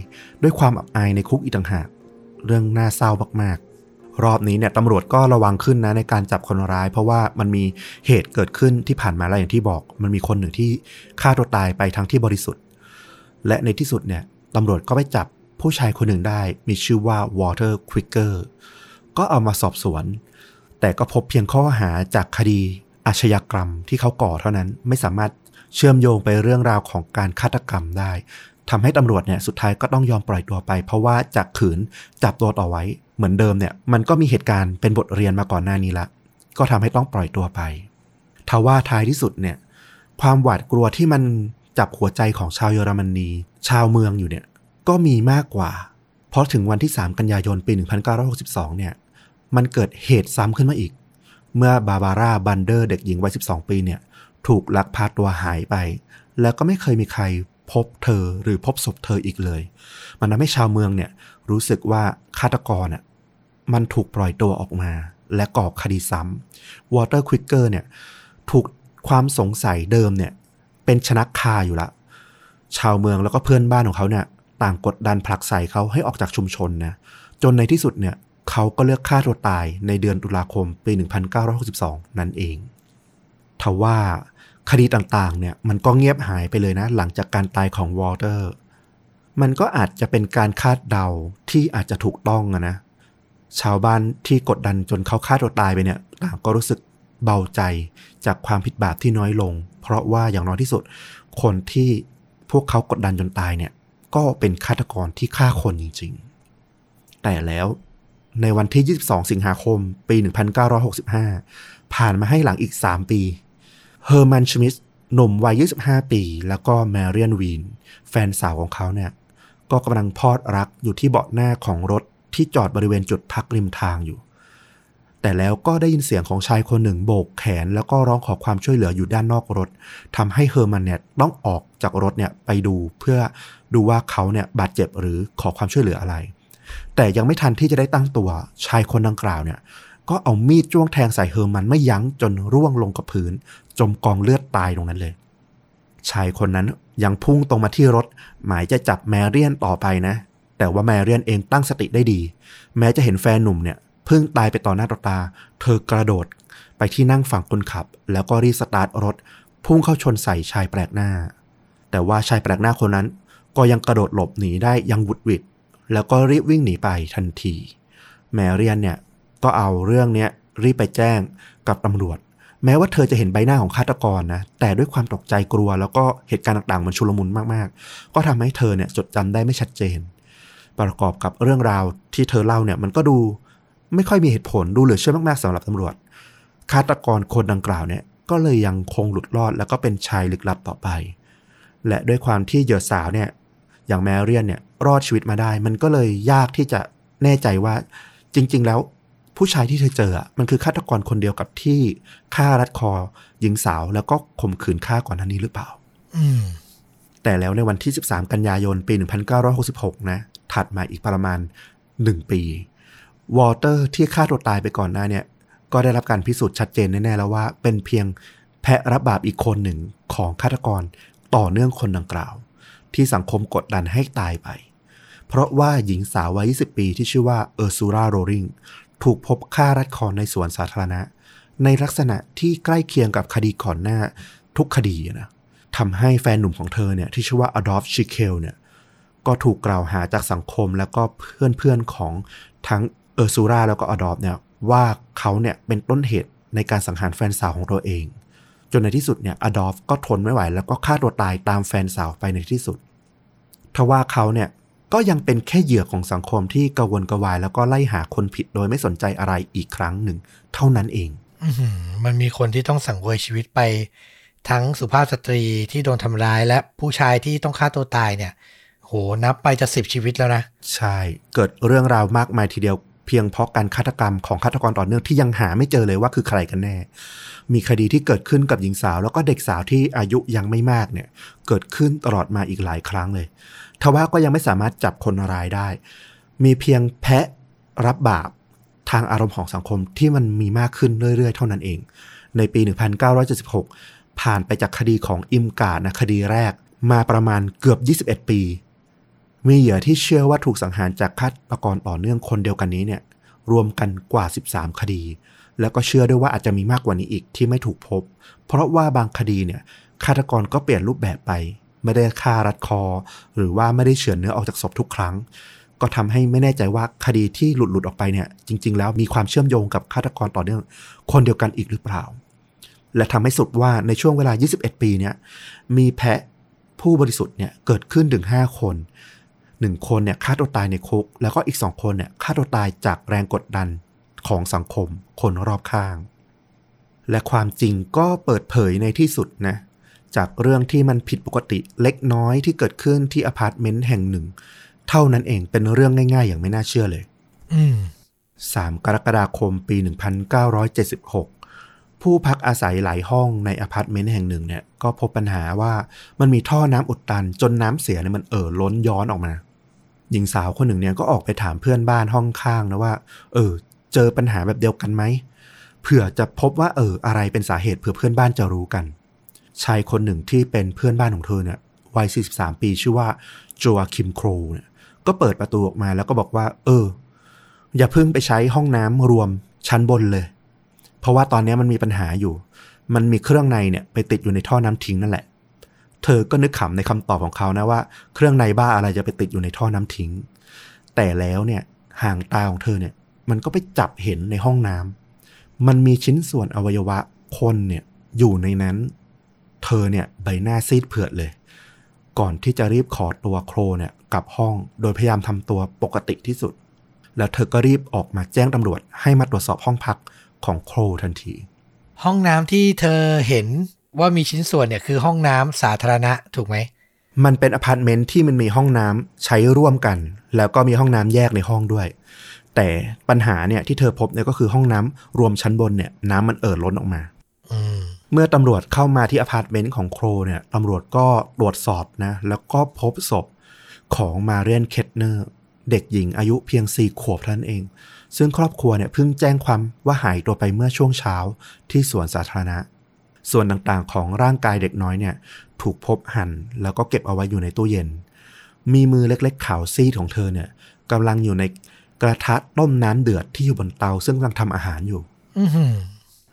ด้วยความอับอายในคุกอีกต่างหากเรื่องน่าเศร้ามากๆรอบนี้เนี่ยตำรวจก็ระวังขึ้นนะในการจับคนร้ายเพราะว่ามันมีเหตุเกิดขึ้นที่ผ่านมาแล้วอย่างที่บอกมันมีคนหนึ่งที่ฆ่าตัวตายไปทั้งที่บริสุทธิ์และในที่สุดเนี่ยตำรวจก็ไปจับผู้ชายคนหนึ่งได้มีชื่อว่าวอเตอร์ควิกเกอร์ก็เอามาสอบสวนแต่ก็พบเพียงข้อหาจากคดีอาชญากรรมที่เขาก่อเท่านั้นไม่สามารถเชื่อมโยงไปเรื่องราวของการฆาตกรรมได้ทำให้ตำรวจเนี่ยสุดท้ายก็ต้องยอมปล่อยตัวไปเพราะว่าจากขืนจับตัวต่อไว้เหมือนเดิมเนี่ยมันก็มีเหตุการณ์เป็นบทเรียนมาก่อนหน้านี้ละก็ทำให้ต้องปล่อยตัวไปทว่าท้ายที่สุดเนี่ยความหวาดกลัวที่มันจับหัวใจของชาวเยอรมนีชาวเมืองอยู่เนี่ยก็มีมากกว่าเพราะถึงวันที่3กันยายนปี1962เนี่ยมันเกิดเหตุซ้ำขึ้นมาอีกเมื่อบาบาร่าบันเดอร์เด็กหญิงวัย12ปีเนี่ยถูกลักพาตัวหายไปแล้วก็ไม่เคยมีใครพบเธอหรือพบศพเธออีกเลยมันทำให้ชาวเมืองเนี่ยรู้สึกว่าฆาตกรน่ะมันถูกปล่อยตัวออกมาและก่อคดีซ้ำวอเตอร์ควิกเกอร์เนี่ยถูกความสงสัยเดิมเนี่ยเป็นชนักคาอยู่ละชาวเมืองแล้วก็เพื่อนบ้านของเขาเนี่ยต่างกดดันผลักไสเขาให้ออกจากชุมชนนะจนในที่สุดเนี่ยเขาก็เลือกฆ่าตัวตายในเดือนตุลาคมปี1962นั่นเองทว่าคดีต่างๆเนี่ยมันก็เงียบหายไปเลยนะหลังจากการตายของวอเตอร์มันก็อาจจะเป็นการคาดเดาที่อาจจะถูกต้องนะชาวบ้านที่กดดันจนเขาฆ่าตัวตายไปเนี่ยต่างก็รู้สึกเบาใจจากความผิดบาปที่น้อยลงเพราะว่าอย่างน้อยที่สุดคนที่พวกเขากดดันจนตายเนี่ยก็เป็นฆาตกรที่ฆ่าคนจริงๆแต่แล้วในวันที่22สิงหาคมปี1965ผ่านมาให้หลังอีก3ปีเฮอร์มันชมิดหนุ่มวัย25ปีแล้วก็แมเรียนวีนแฟนสาวของเขาเนี่ยก็กำลังพอดรักอยู่ที่เบาะหน้าของรถที่จอดบริเวณจุดพักริมทางอยู่แต่แล้วก็ได้ยินเสียงของชายคนหนึ่งโบกแขนแล้วก็ร้องขอความช่วยเหลืออยู่ด้านนอกรถทำให้เฮอร์มันเนี่ยต้องออกจากรถเนี่ยไปดูเพื่อดูว่าเขาเนี่ยบาดเจ็บหรือขอความช่วยเหลืออะไรแต่ยังไม่ทันที่จะได้ตั้งตัวชายคนดังกล่าวเนี่ยก็เอามีดจ้วงแทงใส่เฮอร์มันไม่ยั้งจนร่วงลงกับพื้นจมกองเลือดตายตรงนั้นเลยชายคนนั้นยังพุ่งตรงมาที่รถหมายจะจับแมเรียนต่อไปนะแต่ว่าแมเรียนเองตั้งสติได้ดีแม้จะเห็นแฟนหนุ่มเนี่ยเพิ่งตายไปต่อหน้าต่อตาเธอกระโดดไปที่นั่งฝั่งคนขับแล้วก็รีบสตาร์ทรถพุ่งเข้าชนใส่ชายแปลกหน้าแต่ว่าชายแปลกหน้าคนนั้นก็ยังกระโดดหลบหนีได้ยังหวุดหวิดแล้วก็รีบวิ่งหนีไปทันทีแมเรียนเนี่ยก็เอาเรื่องนี้รีบไปแจ้งกับตำรวจแม้ว่าเธอจะเห็นใบหน้าของฆาตกรนะแต่ด้วยความตกใจกลัวแล้วก็เหตุการณ์ต่างๆมันชุลมุนมากๆก็ทำให้เธอเนี่ยจดจำได้ไม่ชัดเจนประกอบกับเรื่องราวที่เธอเล่าเนี่ยมันก็ดูไม่ค่อยมีเหตุผลดูเหลือเชื่อมากๆสำหรับตำรวจฆาตกรคนดังกล่าวเนี่ยก็เลยยังคงหลุดรอดแล้วก็เป็นชายลึกลับต่อไปและด้วยความที่เหยื่อสาวเนี่ยอย่างแมเรียนเนี่ยรอดชีวิตมาได้มันก็เลยยากที่จะแน่ใจว่าจริงๆแล้วผู้ชายที่เธอเจอมันคือฆาตกรคนเดียวกับที่ฆ่ารัดคอหญิงสาวแล้วก็ข่มขืนฆ่าก่อนหน้านี้หรือเปล่าแต่แล้วในวันที่13กันยายนปี1966นะถัดมาอีกประมาณ1ปีวอเตอร์ที่ฆ่าตัวตายไปก่อนหน้าเนี่ยก็ได้รับการพิสูจน์ชัดเจนแน่ๆแล้วว่าเป็นเพียงแพะรับบาปอีกคนหนึ่งของฆาตกรต่อเนื่องคนดังกล่าวที่สังคมกดดันให้ตายไปเพราะว่าหญิงสาววัย20ปีที่ชื่อว่าเออร์ซูราโรริงถูกพบฆ่ารัดคอในสวนสาธารณะในลักษณะที่ใกล้เคียงกับคดีก่อนหน้าทุกคดีนะทำให้แฟนหนุ่มของเธอเนี่ยที่ชื่อว่าอดอล์ฟชิเคลเนี่ยก็ถูกกล่าวหาจากสังคมแล้วก็เพื่อนๆของทั้งเออร์ซูราแล้วก็อดอล์ฟเนี่ยว่าเขาเนี่ยเป็นต้นเหตุ ในการสังหารแฟนสาวของตัวเองจนในที่สุดเนี่ยอดอล์ฟก็ทนไม่ไหวแล้วก็ฆ่าตัวตายตามแฟนสาวไปในที่สุดทว่าเขาเนี่ยก็ยังเป็นแค่เหยื่อของสังคมที่กระวนกระวายแล้วก็ไล่หาคนผิดโดยไม่สนใจอะไรอีกครั้งหนึ่งเท่านั้นเองมันมีคนที่ต้องสังเวยชีวิตไปทั้งสุภาพสตรีที่โดนทำร้ายและผู้ชายที่ต้องฆ่าตัวตายเนี่ยโหนับไปจะ10ชีวิตแล้วนะใช่เกิดเรื่องราวมากมายทีเดียวเพียงเพราะการฆาตกรรมของฆาตกรต่อเนื่องที่ยังหาไม่เจอเลยว่าคือใครกันแน่มีคดีที่เกิดขึ้นกับหญิงสาวแล้วก็เด็กสาวที่อายุยังไม่มากเนี่ยเกิดขึ้นตลอดมาอีกหลายครั้งเลยทว่าก็ยังไม่สามารถจับคนร้ายได้มีเพียงแพะรับบาปทางอารมณ์ของสังคมที่มันมีมากขึ้นเรื่อยๆเท่านั้นเองในปี1976ผ่านไปจากคดีของอิมการ์ดนะคดีแรกมาประมาณเกือบ21ปีมีเหยื่อที่เชื่อว่าถูกสังหารจากฆาตกรต่อเนื่องคนเดียวกันนี้เนี่ยรวมกันกว่า13คดีแล้วก็เชื่อด้วยว่าอาจจะมีมากกว่านี้อีกที่ไม่ถูกพบเพราะว่าบางคดีเนี่ยฆาตกรก็เปลี่ยนรูปแบบไปไม่ได้ฆ่ารัดคอหรือว่าไม่ได้เฉือนเนื้อออกจากศพทุกครั้งก็ทำให้ไม่แน่ใจว่าคดีที่หลุดออกไปเนี่ยจริงๆแล้วมีความเชื่อมโยงกับฆาตกรต่อเนื่องคนเดียวกันอีกหรือเปล่าและทำให้สุดว่าในช่วงเวลา21ปีเนี่ยมีแพะผู้บริสุทธิ์เนี่ยเกิดขึ้นถึง5คน1คนเนี่ยฆ่าตัวตายในคุกแล้วก็อีก2คนเนี่ยฆ่าตัวตายจากแรงกดดันของสังคมคนรอบข้างและความจริงก็เปิดเผยในที่สุดนะจากเรื่องที่มันผิดปกติเล็กน้อยที่เกิดขึ้นที่อพาร์ตเมนต์แห่งหนึ่งเท่านั้นเองเป็นเรื่องง่ายๆอย่างไม่น่าเชื่อเลย3 กรกฎาคมปี 1976 ผู้พักอาศัยหลายห้องในอพาร์ตเมนต์แห่งหนึ่งเนี่ยก็พบปัญหาว่ามันมีท่อน้ำอุดตันจนน้ำเสียเนี่ยมันล้นย้อนออกมาหญิงสาวคนหนึ่งเนี่ยก็ออกไปถามเพื่อนบ้านห้องข้างนะว่าเจอปัญหาแบบเดียวกันไหมเผื่อจะพบว่าอะไรเป็นสาเหตุเผื่อเพื่อนบ้านจะรู้กันชายคนหนึ่งที่เป็นเพื่อนบ้านของเธอเนี่ยวัย43ปีชื่อว่าจัวคิมโครเนี่ยก็เปิดประตูออกมาแล้วก็บอกว่าอย่าเพิ่งไปใช้ห้องน้ำรวมชั้นบนเลยเพราะว่าตอนนี้มันมีปัญหาอยู่มันมีเครื่องในเนี่ยไปติดอยู่ในท่อน้ำทิ้งนั่นแหละเธอก็นึกขำในคำตอบของเขานะว่าเครื่องในบ้าอะไรจะไปติดอยู่ในท่อน้ำทิ้งแต่แล้วเนี่ยห่างตาของเธอเนี่ยมันก็ไปจับเห็นในห้องน้ำมันมีชิ้นส่วนอวัยวะคนเนี่ยอยู่ในนั้นเธอเนี่ยใบหน้าซีดเผือดเลยก่อนที่จะรีบขอตัวโครเนี่ยกลับห้องโดยพยายามทำตัวปกติที่สุดแล้วเธอก็รีบออกมาแจ้งตำรวจให้มาตรวจสอบห้องพักของโครทันทีห้องน้ำที่เธอเห็นว่ามีชิ้นส่วนเนี่ยคือห้องน้ำสาธารณะถูกไหมมันเป็นอพาร์ตเมนต์ที่มันมีห้องน้ำใช้ร่วมกันแล้วก็มีห้องน้ำแยกในห้องด้วยแต่ปัญหาเนี่ยที่เธอพบเนี่ยก็คือห้องน้ำรวมชั้นบนเนี่ยน้ำมันล้นออกมาเมื่อตำรวจเข้ามาที่อพาร์ตเมนต์ของโครเนี่ยตำรวจก็ตรวจสอบนะแล้วก็พบศพของมาเรียนเคทเนอร์เด็กหญิงอายุเพียง4ขวบเท่านั้นเองซึ่งครอบครัวเนี่ยเพิ่งแจ้งความว่าหายตัวไปเมื่อช่วงเช้าที่สวนสาธารณะส่วนต่างๆของร่างกายเด็กน้อยเนี่ยถูกพบหั่นแล้วก็เก็บเอาไว้อยู่ในตู้เย็นมีมือเล็กๆขาวซีดของเธอเนี่ยกำลังอยู่ในกระทะต้มน้ำเดือดที่อยู่บนเตาซึ่งกำลังทำอาหารอยู่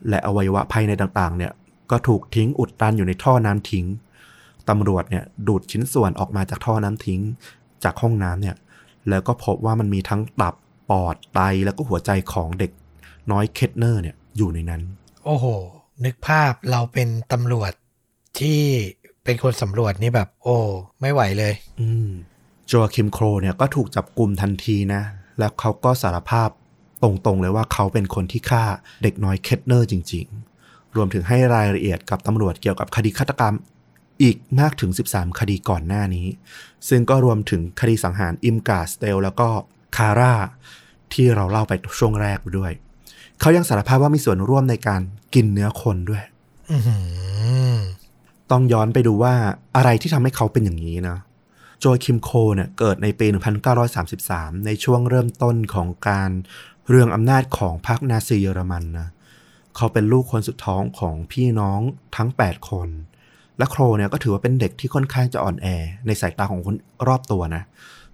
และอวัยวะภายในต่างๆเนี่ยก็ถูกทิ้งอุดตันอยู่ในท่อน้ำทิ้งตำรวจเนี่ยดูดชิ้นส่วนออกมาจากท่อน้ำทิ้งจากห้องน้ำเนี่ยแล้วก็พบว่ามันมีทั้งตับปอดไตแล้วก็หัวใจของเด็กน้อยเคทเนอร์เนี่ยอยู่ในนั้นโอ้โหนึกภาพเราเป็นตำรวจที่เป็นคนสำรวจนี่แบบโอ้ไม่ไหวเลยจัวคิมโครเนี่ยก็ถูกจับกุมทันทีนะแล้วเขาก็สารภาพตรงๆเลยว่าเขาเป็นคนที่ฆ่าเด็กน้อยเคทเนอร์จริงๆรวมถึงให้รายละเอียดกับตำรวจเกี่ยวกับคดีฆาตกรรมอีกมากถึง13คดีก่อนหน้านี้ซึ่งก็รวมถึงคดีสังหารอิมการ์ดสเตลแล้วก็คาร่าที่เราเล่าไปช่วงแรกด้วยเขายังสารภาพว่ามีส่วนร่วมในการกินเนื้อคนด้วยต้องย้อนไปดูว่าอะไรที่ทำให้เขาเป็นอย่างนี้นะโจคิมโคเนี่ยเกิดในปี 1933 ในช่วงเริ่มต้นของการเรืองอำนาจของพรรคนาซีเยอรมันนะเขาเป็นลูกคนสุดท้องของพี่น้องทั้ง8คนและโคเนี่ยก็ถือว่าเป็นเด็กที่ค่อนข้างจะอ่อนแอในสายตาของคนรอบตัวนะ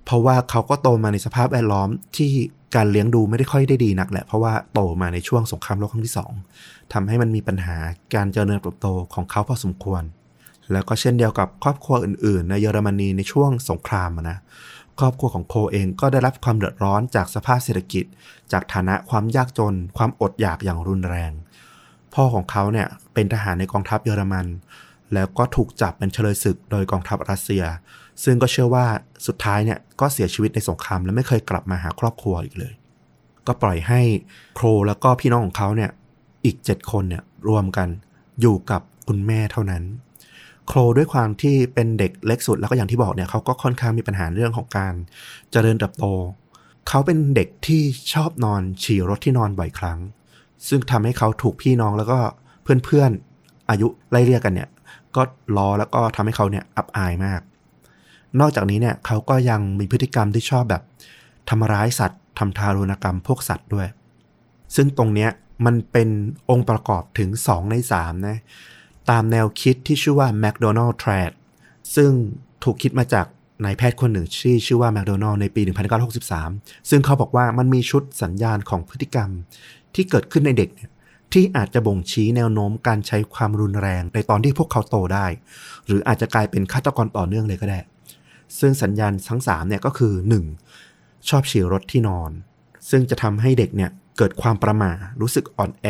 เพราะว่าเขาก็โตมาในสภาพแวดล้อมที่การเลี้ยงดูไม่ได้ค่อยได้ดีนักแหละเพราะว่าโตมาในช่วงสงครามโลกครั้งที่2ทำให้มันมีปัญหาการเจริญเติบโตของเขาพอสมควรแล้วก็เช่นเดียวกับครอบครัวอื่นๆในเยอรมนีในช่วงสงครามนะครอบครัวของโคเองก็ได้รับความเดือดร้อนจากสภาพเศรษฐกิจจากฐานะความยากจนความอดอยากอย่างรุนแรง พ่อของเขาเนี่ยเป็นทหารในกองทัพเยอรมันแล้วก็ถูกจับเป็นเฉลยศึกโดยกองทัพรัสเซียซึ่งก็เชื่อว่าสุดท้ายเนี่ยก็เสียชีวิตในสงครามและไม่เคยกลับมาหาครอบครัวอีกเลยก็ปล่อยให้โครแล้วก็พี่น้องของเขาเนี่ยอีก7คนเนี่ยรวมกันอยู่กับคุณแม่เท่านั้นโครด้วยความที่เป็นเด็กเล็กสุดแล้วก็อย่างที่บอกเนี่ยเขาก็ค่อนข้างมีปัญหาเรื่องของการเจริญเติบโตเขาเป็นเด็กที่ชอบนอนฉี่รถที่นอนบ่อยครั้งซึ่งทำให้เขาถูกพี่น้องแล้วก็เพื่อนๆอายุไล่เรียกกันเนี่ยก็ล้อแล้วก็ทำให้เขาเนี่ยอับอายมากนอกจากนี้เนี่ยเขาก็ยังมีพฤติกรรมที่ชอบแบบทำร้ายสัตว์ทำทารุณกรรมพวกสัตว์ด้วยซึ่งตรงเนี้ยมันเป็นองค์ประกอบถึง2ใน3นะตามแนวคิดที่ชื่อว่าแมคโดนัลด์แทรดซึ่งถูกคิดมาจากนายแพทย์คนหนึ่งชื่อว่าแมคโดนัลด์ในปี1963ซึ่งเขาบอกว่ามันมีชุดสัญญาณของพฤติกรรมที่เกิดขึ้นในเด็กที่อาจจะบ่งชี้แนวโน้มการใช้ความรุนแรงในตอนที่พวกเขาโตได้หรืออาจจะกลายเป็นฆาตกรต่อเนื่องเลยก็ได้ซึ่งสัญญาณทั้ง3เนี่ยก็คือ 1. ชอบฉี่รถที่นอนซึ่งจะทำให้เด็กเนี่ยเกิดความประหม่ารู้สึกอ่อนแอ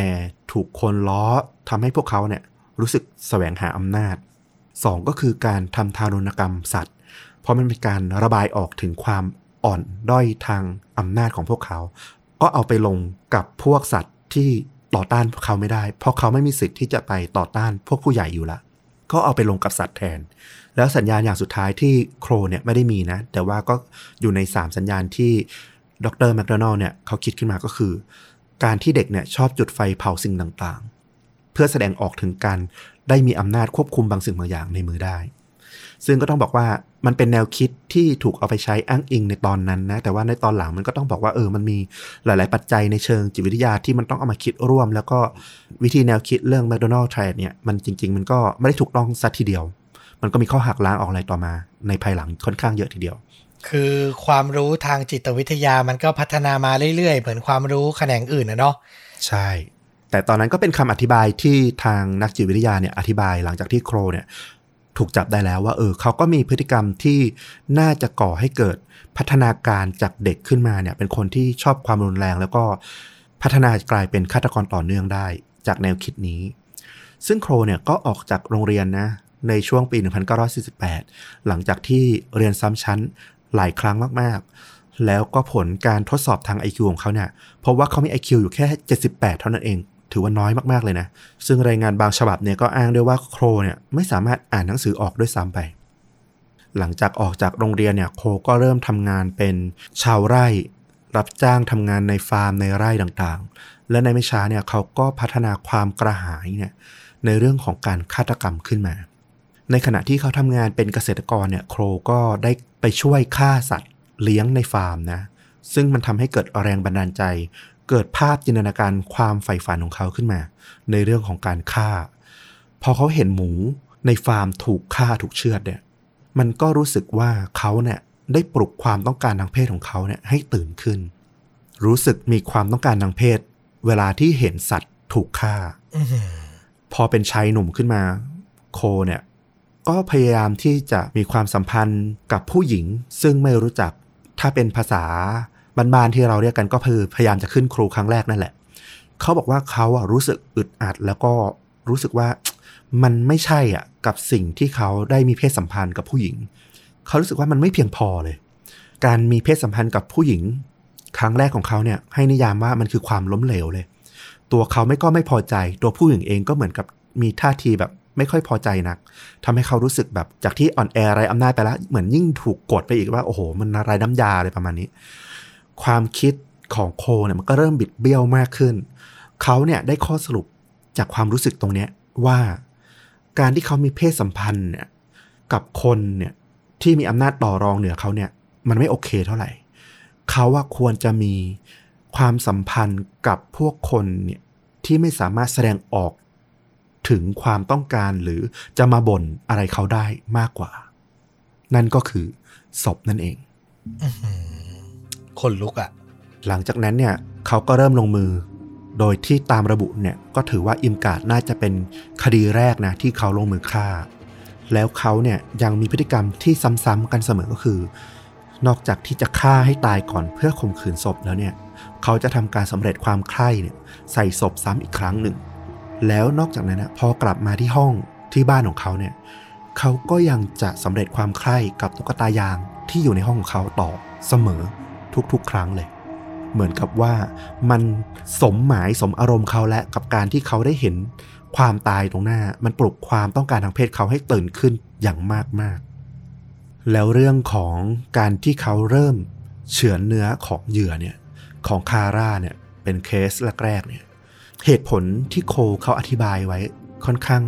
ถูกคนล้อทำให้พวกเขาเนี่ยรู้สึกแสวงหาอำนาจ 2. ก็คือการทำทารุณกรรมสัตว์เพราะมันเป็นการระบายออกถึงความอ่อนด้อยทางอำนาจของพวกเขาก็เอาไปลงกับพวกสัตว์ที่ต่อต้านพวกเขาไม่ได้เพราะเขาไม่มีสิทธิ์ที่จะไปต่อต้านพวกผู้ใหญ่อยู่ละก็เอาไปลงกับสัตว์แทนแล้วสัญญาณอย่างสุดท้ายที่โครเนี่ยไม่ได้มีนะแต่ว่าก็อยู่ใน3สัญญาณที่ดร.แมคโดนัลด์เนี่ยเขาคิดขึ้นมาก็คือการที่เด็กเนี่ยชอบจุดไฟเผาสิ่งต่างๆเพื่อแสดงออกถึงการได้มีอำนาจควบคุมบางสิ่งบางอย่างในมือได้ซึ่งก็ต้องบอกว่ามันเป็นแนวคิดที่ถูกเอาไปใช้อ้างอิงในตอนนั้นนะแต่ว่าในตอนหลังมันก็ต้องบอกว่ามันมีหลายๆปัจจัยในเชิงจิตวิทยาที่มันต้องเอามาคิดร่วมแล้วก็วิธีแนวคิดเรื่อง McDonald Trade เนี่ยมันจริงๆมันก็ไม่ได้ถูกต้องซะทีเดียวมันก็มีข้อหักล้างออกอะไรต่อมาในภายหลังค่อนข้างเยอะทีเดียวคือความรู้ทางจิตวิทยามันก็พัฒนามาเรื่อยๆเหมือนความรู้แขนงอื่นนะเนาะใช่แต่ตอนนั้นก็เป็นคำอธิบายที่ทางนักจิตวิทยาเนี่ยอธิบายหลังจากที่โครเนี่ยถูกจับได้แล้วว่าเขาก็มีพฤติกรรมที่น่าจะก่อให้เกิดพัฒนาการจากเด็กขึ้นมาเนี่ยเป็นคนที่ชอบความรุนแรงแล้วก็พัฒนากลายเป็นฆาตกรต่อเนื่องได้จากแนวคิดนี้ซึ่งโครเนี่ยก็ออกจากโรงเรียนนะในช่วงปี1948หลังจากที่เรียนซ้ำชั้นหลายครั้งมากๆแล้วก็ผลการทดสอบทาง IQ ของเขาเนี่ยเพราะว่าเขามี IQ อยู่แค่78เท่านั้นเองถือว่าน้อยมากๆเลยนะซึ่งรายงานบางฉบับเนี่ยก็อ้างด้วยว่าโครเนี่ยไม่สามารถอ่านหนังสือออกด้วยซ้ำไปหลังจากออกจากโรงเรียนเนี่ยโครก็เริ่มทำงานเป็นชาวไร่รับจ้างทำงานในฟาร์มในไร่ต่างๆและในไม่ช้าเนี่ยเขาก็พัฒนาความกระหายเนี่ยในเรื่องของการฆาตกรรมขึ้นมาในขณะที่เขาทำงานเป็นเกษตรกรเนี่ยโครก็ได้ไปช่วยฆ่าสัตว์เลี้ยงในฟาร์มนะซึ่งมันทำให้เกิดแรงบันดาลใจเกิดภาพจินตนาการความใฝ่ฝันของเขาขึ้นมาในเรื่องของการฆ่าพอเขาเห็นหมูในฟาร์มถูกฆ่าถูกเชือดเนี่ยมันก็รู้สึกว่าเขาเนี่ยได้ปลุกความต้องการทางเพศของเขาเนี่ยให้ตื่นขึ้นรู้สึกมีความต้องการทางเพศเวลาที่เห็นสัตว์ถูกฆ่า พอเป็นชายหนุ่มขึ้นมาโคเนี่ยก็พยายามที่จะมีความสัมพันธ์กับผู้หญิงซึ่งไม่รู้จักถ้าเป็นภาษาบ้านๆที่เราเรียกกันก็คือพยายามจะขึ้นครูครั้งแรกนั่นแหละเขาบอกว่าเขารู้สึกอึดอัดแล้วก็รู้สึกว่ามันไม่ใช่กับสิ่งที่เขาได้มีเพศสัมพันธ์กับผู้หญิงเขารู้สึกว่ามันไม่เพียงพอเลยการมีเพศสัมพันธ์กับผู้หญิงครั้งแรกของเขาเนี่ยให้นิยามว่ามันคือความล้มเหลวเลยตัวเขาไม่ก็ไม่พอใจตัวผู้หญิงเองก็เหมือนกับมีท่าทีแบบไม่ค่อยพอใจนักทำให้เขารู้สึกแบบจากที่อ่อนแอไร้อำนาจไปแล้วเหมือนยิ่งถูกกดไปอีกว่าโอ้โหมันไร้น้ำยาอะไรประมาณนี้ความคิดของโคเนี่ยมันก็เริ่มบิดเบี้ยวมากขึ้นเขาเนี่ยได้ข้อสรุปจากความรู้สึกตรงนี้ว่าการที่เขามีเพศสัมพันธ์เนี่ยกับคนเนี่ยที่มีอำนาจต่อรองเหนือเขาเนี่ยมันไม่โอเคเท่าไหร่เขาว่าควรจะมีความสัมพันธ์กับพวกคนเนี่ยที่ไม่สามารถแสดงออกถึงความต้องการหรือจะมาบ่นอะไรเขาได้มากกว่านั่นก็คือศพนั่นเองคนลุกหลังจากนั้นเนี่ยเขาก็เริ่มลงมือโดยที่ตามระบุเนี่ยก็ถือว่าอิมการ์ดน่าจะเป็นคดีแรกนะที่เขาลงมือฆ่าแล้วเขาเนี่ยยังมีพฤติกรรมที่ซ้ำๆกันเสมอก็คือนอกจากที่จะฆ่าให้ตายก่อนเพื่อข่มขืนศพแล้วเนี่ยเขาจะทำการสำเร็จความใคร่เนี่ยใส่ศพซ้ำอีกครั้งหนึ่ง แล้วนอกจากนั้นนะพอกลับมาที่ห้องที่บ้านของเขาเนี่ยเขาก็ยังจะสำเร็จความใคร่กับตุ๊กตายางที่อยู่ในห้องของเขาต่อเสมอทุกๆครั้งเลยเหมือนกับว่ามันสมหมายสมอารมณ์เขาและกับการที่เขาได้เห็นความตายตรงหน้ามันปลุกความต้องการทางเพศเขาให้ตื่นขึ้นอย่างมากๆแล้วเรื่องของการที่เขาเริ่มเฉือนเนื้อของเหยื่อเนี่ยของคาร่าเนี่ยเป็นเคสแรกๆเนี่ยเหตุผลที่โคเขาอธิบายไว้ค่อนข้าง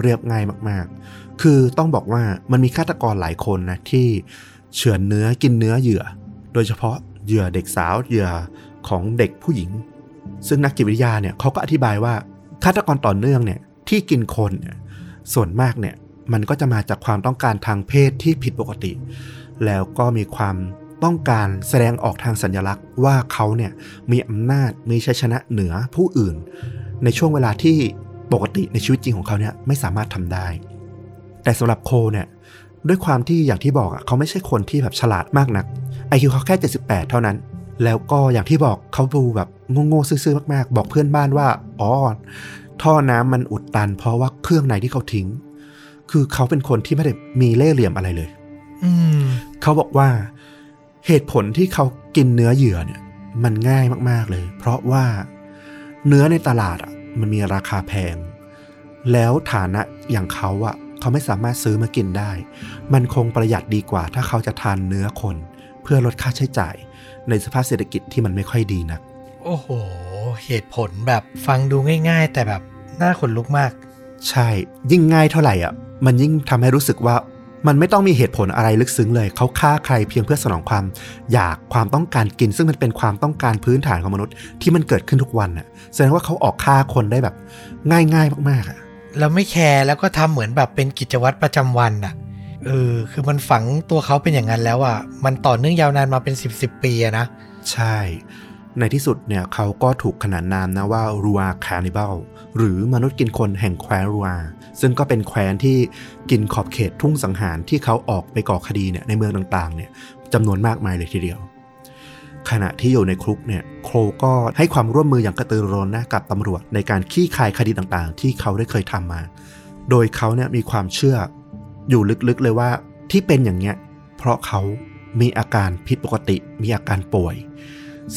เรียบง่ายมากๆคือต้องบอกว่ามันมีฆาตกรหลายคนนะที่เฉือนเนื้อกินเนื้อเหยื่อโดยเฉพาะเหยื่อเด็กสาวเหยื่อของเด็กผู้หญิงซึ่งนักจิตวิทยาเนี่ยเขาก็อธิบายว่าฆาตกรต่อเนื่องเนี่ยที่กินคนเนี่ยส่วนมากเนี่ยมันก็จะมาจากความต้องการทางเพศที่ผิดปกติแล้วก็มีความต้องการแสดงออกทางสัญลักษณ์ว่าเขาเนี่ยมีอำนาจมีชัยชนะเหนือผู้อื่นในช่วงเวลาที่ปกติในชีวิตจริงของเขาเนี่ยไม่สามารถทำได้แต่สำหรับโคเนี่ยด้วยความที่อย่างที่บอกเขาไม่ใช่คนที่แบบฉลาดมากนัก IQ เขาแค่78เท่านั้นแล้วก็อย่างที่บอกเขาดูแบบโง่ๆซื่อๆมากๆบอกเพื่อนบ้านว่าอ๋อท่อน้ำมันอุดตันเพราะว่าเครื่องในที่เขาทิ้งคือเขาเป็นคนที่ไม่ได้มีเล่ห์เหลี่ยมอะไรเลยเขาบอกว่าเหตุผลที่เขากินเนื้อเหยื่อเนี่ยมันง่ายมากๆเลยเพราะว่าเนื้อในตลาดอ่ะมันมีราคาแพงแล้วฐานะอย่างเขาอ่ะเขาไม่สามารถซื้อมากินได้มันคงประหยัดดีกว่าถ้าเขาจะทานเนื้อคนเพื่อลดค่าใช้จ่ายในสภาพเศรษฐกิจที่มันไม่ค่อยดีนักโอ้โหเหตุผลแบบฟังดูง่ายๆแต่แบบน่าขนลุกมากใช่ยิ่งง่ายเท่าไหร่อ่ะมันยิ่งทำให้รู้สึกว่ามันไม่ต้องมีเหตุผลอะไรลึกซึ้งเลยเขาฆ่าใครเพียงเพื่อสนองความอยากความต้องการกินซึ่งมันเป็นความต้องการพื้นฐานของมนุษย์ที่มันเกิดขึ้นทุกวันน่ะแสดงว่าเขาออกฆ่าคนได้แบบง่ายๆมากๆอ่ะแล้วไม่แคร์แล้วก็ทำเหมือนแบบเป็นกิจวัตรประจำวันน่ะคือมันฝังตัวเขาเป็นอย่างนั้นแล้วอ่ะมันต่อเนื่องยาวนานมาเป็น10ปีอะนะใช่ในที่สุดเนี่ยเขาก็ถูกขนานนามนะว่ารัวคาร์นิบัลหรือมนุษย์กินคนแห่งแคว้นรัวซึ่งก็เป็นแคว้นที่กินขอบเขตทุ่งสังหารที่เขาออกไปก่อคดีเนี่ยในเมืองต่างๆเนี่ยจำนวนมากมายเลยทีเดียวขณะที่อยู่ในคุกเนี่ยโคลก็ให้ความร่วมมืออย่างกระตือรือร้นนะกับตำรวจในการคลี่คลายคดีต่างๆที่เขาได้เคยทำมาโดยเขาเนี่ยมีความเชื่ออยู่ลึกๆเลยว่าที่เป็นอย่างเนี้ยเพราะเขามีอาการผิดปกติมีอาการป่วย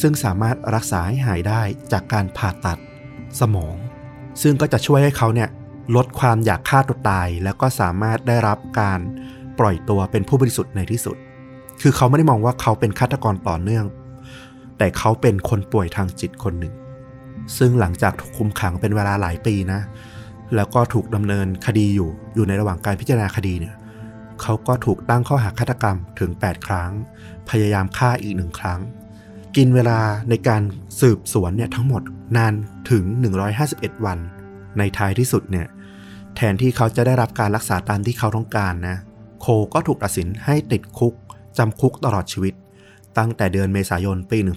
ซึ่งสามารถรักษาให้หายได้จากการผ่าตัดสมองซึ่งก็จะช่วยให้เขาเนี่ยลดความอยากฆ่าตัวตายแล้วก็สามารถได้รับการปล่อยตัวเป็นผู้บริสุทธิ์ในที่สุดคือเขาไม่ได้มองว่าเขาเป็นฆาตกรต่อเนื่องแต่เขาเป็นคนป่วยทางจิตคนหนึ่งซึ่งหลังจากถูกคุมขังเป็นเวลาหลายปีนะแล้วก็ถูกดำเนินคดีอยู่ในระหว่างการพิจารณาคดีเนี่ยเขาก็ถูกตั้งข้อหาฆาตกรรมถึง8ครั้งพยายามฆ่าอีก1ครั้งกินเวลาในการสืบสวนเนี่ยทั้งหมดนานถึง151วันในท้ายที่สุดเนี่ยแทนที่เขาจะได้รับการรักษาตามที่เขาต้องการนะโคก็ถูกตัดสินให้ติดคุกจำคุกตลอดชีวิตตั้งแต่เดือนเมษายนปี1982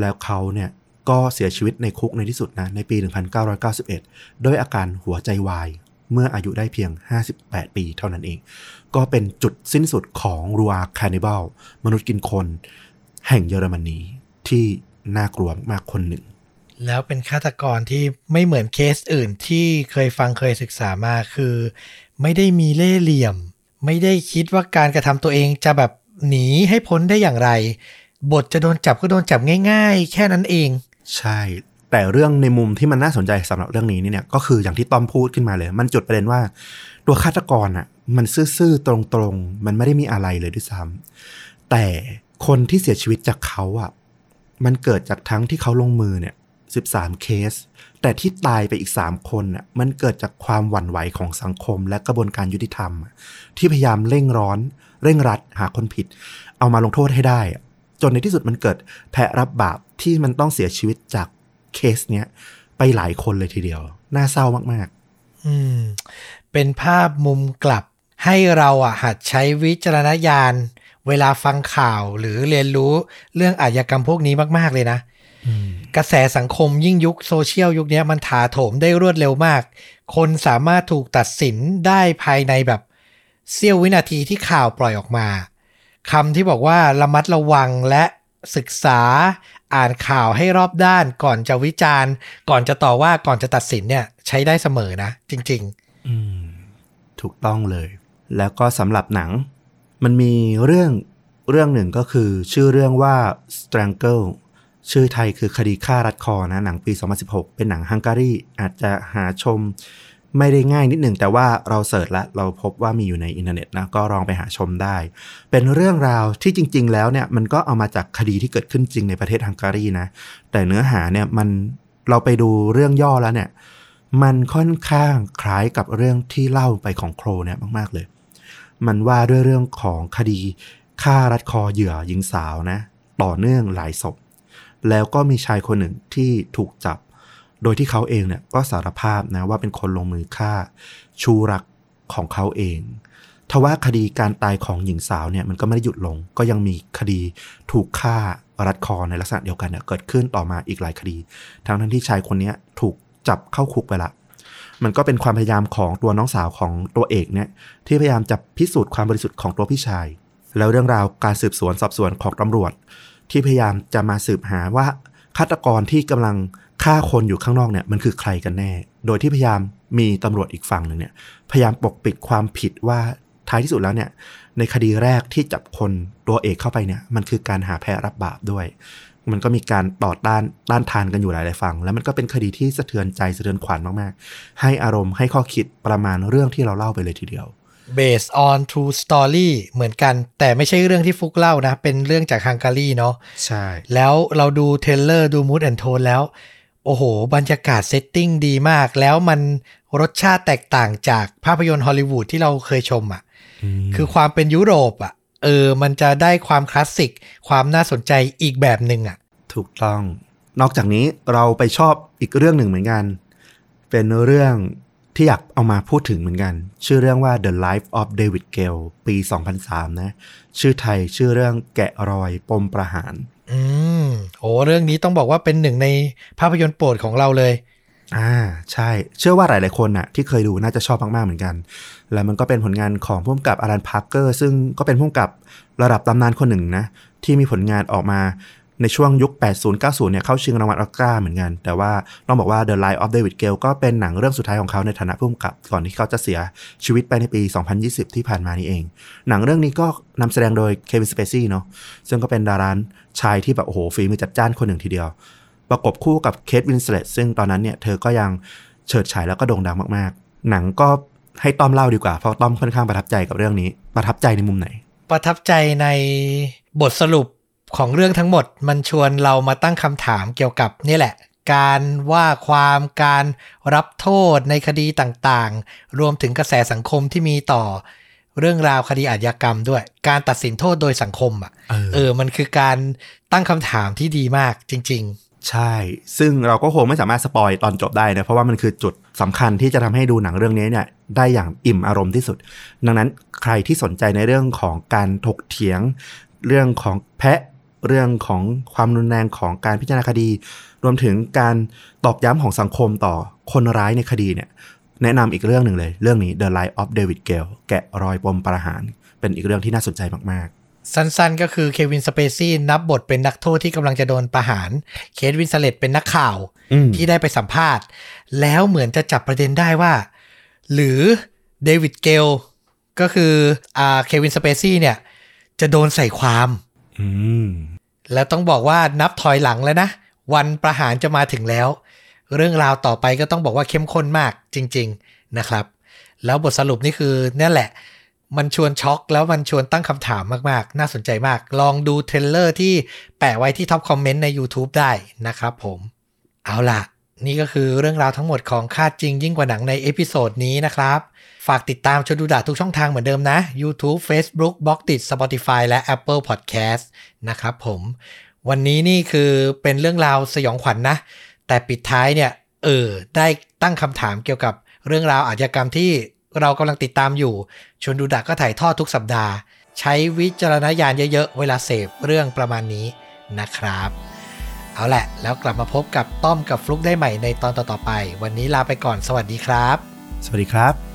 แล้วเขาเนี่ยก็เสียชีวิตในคุกในที่สุดนะในปี1991ด้วยอาการหัวใจวายเมื่ออายุได้เพียง58ปีเท่านั้นเองก็เป็นจุดสิ้นสุดของรัวคาร์นิบัลมนุษย์กินคนแห่งเยอรมนีที่น่ากลัวมากคนหนึ่งแล้วเป็นฆาตกรที่ไม่เหมือนเคสอื่นที่เคยฟังเคยศึกษามาคือไม่ได้มีเล่ห์เหลี่ยมไม่ได้คิดว่าการกระทำตัวเองจะแบบหนีให้พ้นได้อย่างไรบทจะโดนจับก็โดนจับง่ายๆแค่นั้นเองใช่แต่เรื่องในมุมที่มันน่าสนใจสำหรับเรื่องนี้เนี่ยก็คืออย่างที่ต้อมพูดขึ้นมาเลยมันจุดประเด็นว่าตัวฆาตกรอ่ะมันซื่อๆตรงๆมันไม่ได้มีอะไรเลยด้วยซ้ำแต่คนที่เสียชีวิตจากเขาอ่ะมันเกิดจากทั้งที่เขาลงมือเนี่ย13เคสแต่ที่ตายไปอีก3คนน่ะมันเกิดจากความหวั่นไหวของสังคมและกระบวนการยุติธรรมที่พยายามเร่งรัดหาคนผิดเอามาลงโทษให้ได้จนในที่สุดมันเกิดแพะรับบาปที่มันต้องเสียชีวิตจากเคสเนี้ยไปหลายคนเลยทีเดียวน่าเศร้ามากๆเป็นภาพมุมกลับให้เราหัดใช้วิจารณญาณเวลาฟังข่าวหรือเรียนรู้เรื่องอาชญากรรมพวกนี้มากๆเลยนะกระแสสังคมยิ่งยุคโซเชียลยุคนี้มันถาโถมได้รวดเร็วมากคนสามารถถูกตัดสินได้ภายในแบบเสี้ยววินาทีที่ข่าวปล่อยออกมาคำที่บอกว่าระมัดระวังและ ศึกษาอ่านข่าวให้รอบด้านก่อนจะวิจารณ์ก่อนจะต่อว่าก่อนจะตัดสินเนี่ยใช้ได้เสมอนะจริงๆถูกต้องเลยแล้วก็สำหรับหนังมันมีเรื่องหนึ่งก็คือชื่อเรื่องว่า Strangle ชื่อไทยคือคดีฆ่ารัดคอนะหนังปี2016เป็นหนังฮังการีอาจจะหาชมไม่ได้ง่ายนิดหนึ่งแต่ว่าเราเสิร์ชแล้วเราพบว่ามีอยู่ในอินเทอร์เน็ตนะก็ลองไปหาชมได้เป็นเรื่องราวที่จริงๆแล้วเนี่ยมันก็เอามาจากคดีที่เกิดขึ้นจริงในประเทศฮังการีนะแต่เนื้อหาเนี่ยมันเราไปดูเรื่องย่อแล้วเนี่ยมันค่อนข้างคล้ายกับเรื่องที่เล่าไปของโครเนี่ยมากๆเลยมันว่าด้วยเรื่องของคดีฆ่ารัดคอเหยื่อหญิงสาวนะต่อเนื่องหลายศพแล้วก็มีชายคนหนึ่งที่ถูกจับโดยที่เขาเองเนี่ยก็สารภาพนะว่าเป็นคนลงมือฆ่าชูรักของเขาเองทว่าคดีการตายของหญิงสาวเนี่ยมันก็ไม่ได้หยุดลงก็ยังมีคดีถูกฆ่ารัดคอในลักษณะเดียวกันเนี่ยเกิดขึ้นต่อมาอีกหลายคดีทั้งที่ชายคนนี้ถูกจับเข้าคุกไปละมันก็เป็นความพยายามของตัวน้องสาวของตัวเอกเนี่ยที่พยายามจะพิสูจน์ความบริสุทธิ์ของตัวพี่ชายแล้วเรื่องราวการสืบสวนสอบสวนของตำรวจที่พยายามจะมาสืบหาว่าฆาตกรที่กำลังฆ่าคนอยู่ข้างนอกเนี่ยมันคือใครกันแน่โดยที่พยายามมีตำรวจอีกฝั่งหนึ่งเนี่ยพยายามปกปิดความผิดว่าท้ายที่สุดแล้วเนี่ยในคดีแรกที่จับคนตัวเอกเข้าไปเนี่ยมันคือการหาแพ้รับบาปด้วยมันก็มีการต่อต้านทานกันอยู่หลายฝั่งแล้วมันก็เป็นคดีที่สะเทือนใจสะเทือนขวัญมากๆให้อารมณ์ให้ข้อคิดประมาณเรื่องที่เราเล่าไปเลยทีเดียว Based on true story เหมือนกันแต่ไม่ใช่เรื่องที่ฟุกเล่านะเป็นเรื่องจากฮังการีเนาะใช่แล้วเราดูเทรลเลอร์ดู Mood and Tone แล้วโอ้โหบรรยากาศเซตติ้งดีมากแล้วมันรสชาติแตกต่างจากภาพยนตร์ฮอลลีวูดที่เราเคยชมอ่ะคือความเป็นยุโรปอ่ะมันจะได้ความคลาสสิกความน่าสนใจอีกแบบหนึ่งอ่ะถูกต้องนอกจากนี้เราไปชอบอีกเรื่องหนึ่งเหมือนกันเป็นเรื่องที่อยากเอามาพูดถึงเหมือนกันชื่อเรื่องว่า The Life of David Gale ปี2003นะชื่อไทยชื่อเรื่องแกะรอยปมประหารโอ้เรื่องนี้ต้องบอกว่าเป็นหนึ่งในภาพยนตร์โปรดของเราเลยใช่เชื่อว่าหลายๆคนน่ะที่เคยดูน่าจะชอบมากๆเหมือนกันแล้วมันก็เป็นผลงานของผู้กำกับอารัน พาร์คเกอร์ซึ่งก็เป็นผู้กำกับระดับตำนานคนหนึ่งนะที่มีผลงานออกมาในช่วงยุค 80-90 เนี่ยเข้าชิงรางวัลออสการ์เหมือนกันแต่ว่าต้องบอกว่า The Life of David Gale ก็เป็นหนังเรื่องสุดท้ายของเขาในฐานะผู้กำกับก่อนที่เขาจะเสียชีวิตไปในปี 2020 ที่ผ่านมานี้เองหนังเรื่องนี้ก็นำแสดงโดยเควิน สเปซซี่เนาะซึ่งก็เป็นดาราชายที่แบบโอ้โหฝีมือจัดจ้านคนหนึ่งทีเดียวประกบคู่กับเคท วินสเลตซึ่งตอนนั้นเนี่ยเธอก็ยังเฉิดฉายแล้วก็โด่งดังมากๆหนังก็ให้ต้อมเล่าดีกว่าเพราะต้อมค่อนข้างประทับใจกับเรื่องนี้ประทับใจในมุมไหนประทับใจในบทสรุปของเรื่องทั้งหมดมันชวนเรามาตั้งคำถามเกี่ยวกับนี่แหละการว่าความการรับโทษในคดีต่างๆรวมถึงกระแสสังคมที่มีต่อเรื่องราวคดีอาชญากรรมด้วยการตัดสินโทษโดยสังคมอ่ะมันคือการตั้งคำถามที่ดีมากจริงๆใช่ซึ่งเราก็คงไม่สามารถสปอยตอนจบได้นะเพราะว่ามันคือจุดสำคัญที่จะทำให้ดูหนังเรื่องนี้เนี่ยได้อย่างอิ่มอารมณ์ที่สุดดังนั้นใครที่สนใจในเรื่องของการถกเถียงเรื่องของแพะเรื่องของความรุนแรงของการพิจารณาคดีรวมถึงการตอกย้ำของสังคมต่อคนร้ายในคดีเนี่ยแนะนำอีกเรื่องหนึ่งเลยเรื่องนี้ The Life of David Gale แกะรอยปมประหารเป็นอีกเรื่องที่น่าสนใจมากๆสั้นๆก็คือเควินสเปซี่นับบทเป็นนักโทษที่กำลังจะโดนประหารเคท วินสเลตเป็นนักข่าวที่ได้ไปสัมภาษณ์แล้วเหมือนจะจับประเด็นได้ว่าหรือเดวิดเกลก็คือเควินสเปซี่เนี่ยจะโดนใส่ความแล้วต้องบอกว่านับถอยหลังแล้วนะวันประหารจะมาถึงแล้วเรื่องราวต่อไปก็ต้องบอกว่าเข้มข้นมากจริงๆนะครับแล้วบทสรุปนี่คือนั่นแหละมันชวนช็อกแล้วมันชวนตั้งคำถามมากๆน่าสนใจมากลองดูเทรลเลอร์ที่แปะไว้ที่ท็อปคอมเมนต์ใน YouTube ได้นะครับผมเอาล่ะนี่ก็คือเรื่องราวทั้งหมดของค่าจริงยิ่งกว่าหนังในเอพิโซดนี้นะครับฝากติดตามชวนดูดะทุกช่องทางเหมือนเดิมนะ YouTube Facebook Boxtit Spotify และ Apple Podcast นะครับผมวันนี้นี่คือเป็นเรื่องราวสยองขวัญ นะแต่ปิดท้ายเนี่ยได้ตั้งคำถามเกี่ยวกับเรื่องราวอาชญากรรมที่เรากำลังติดตามอยู่ชวนดูดะก็ถ่ายทอดทุกสัปดาห์ใช้วิจารณญาณเยอะๆเวลาเสพเรื่องประมาณนี้นะครับเอาละแล้วกลับมาพบกับต้อมกับฟลุ๊กได้ใหม่ในตอนต่อๆไปวันนี้ลาไปก่อนสวัสดีครับสวัสดีครับ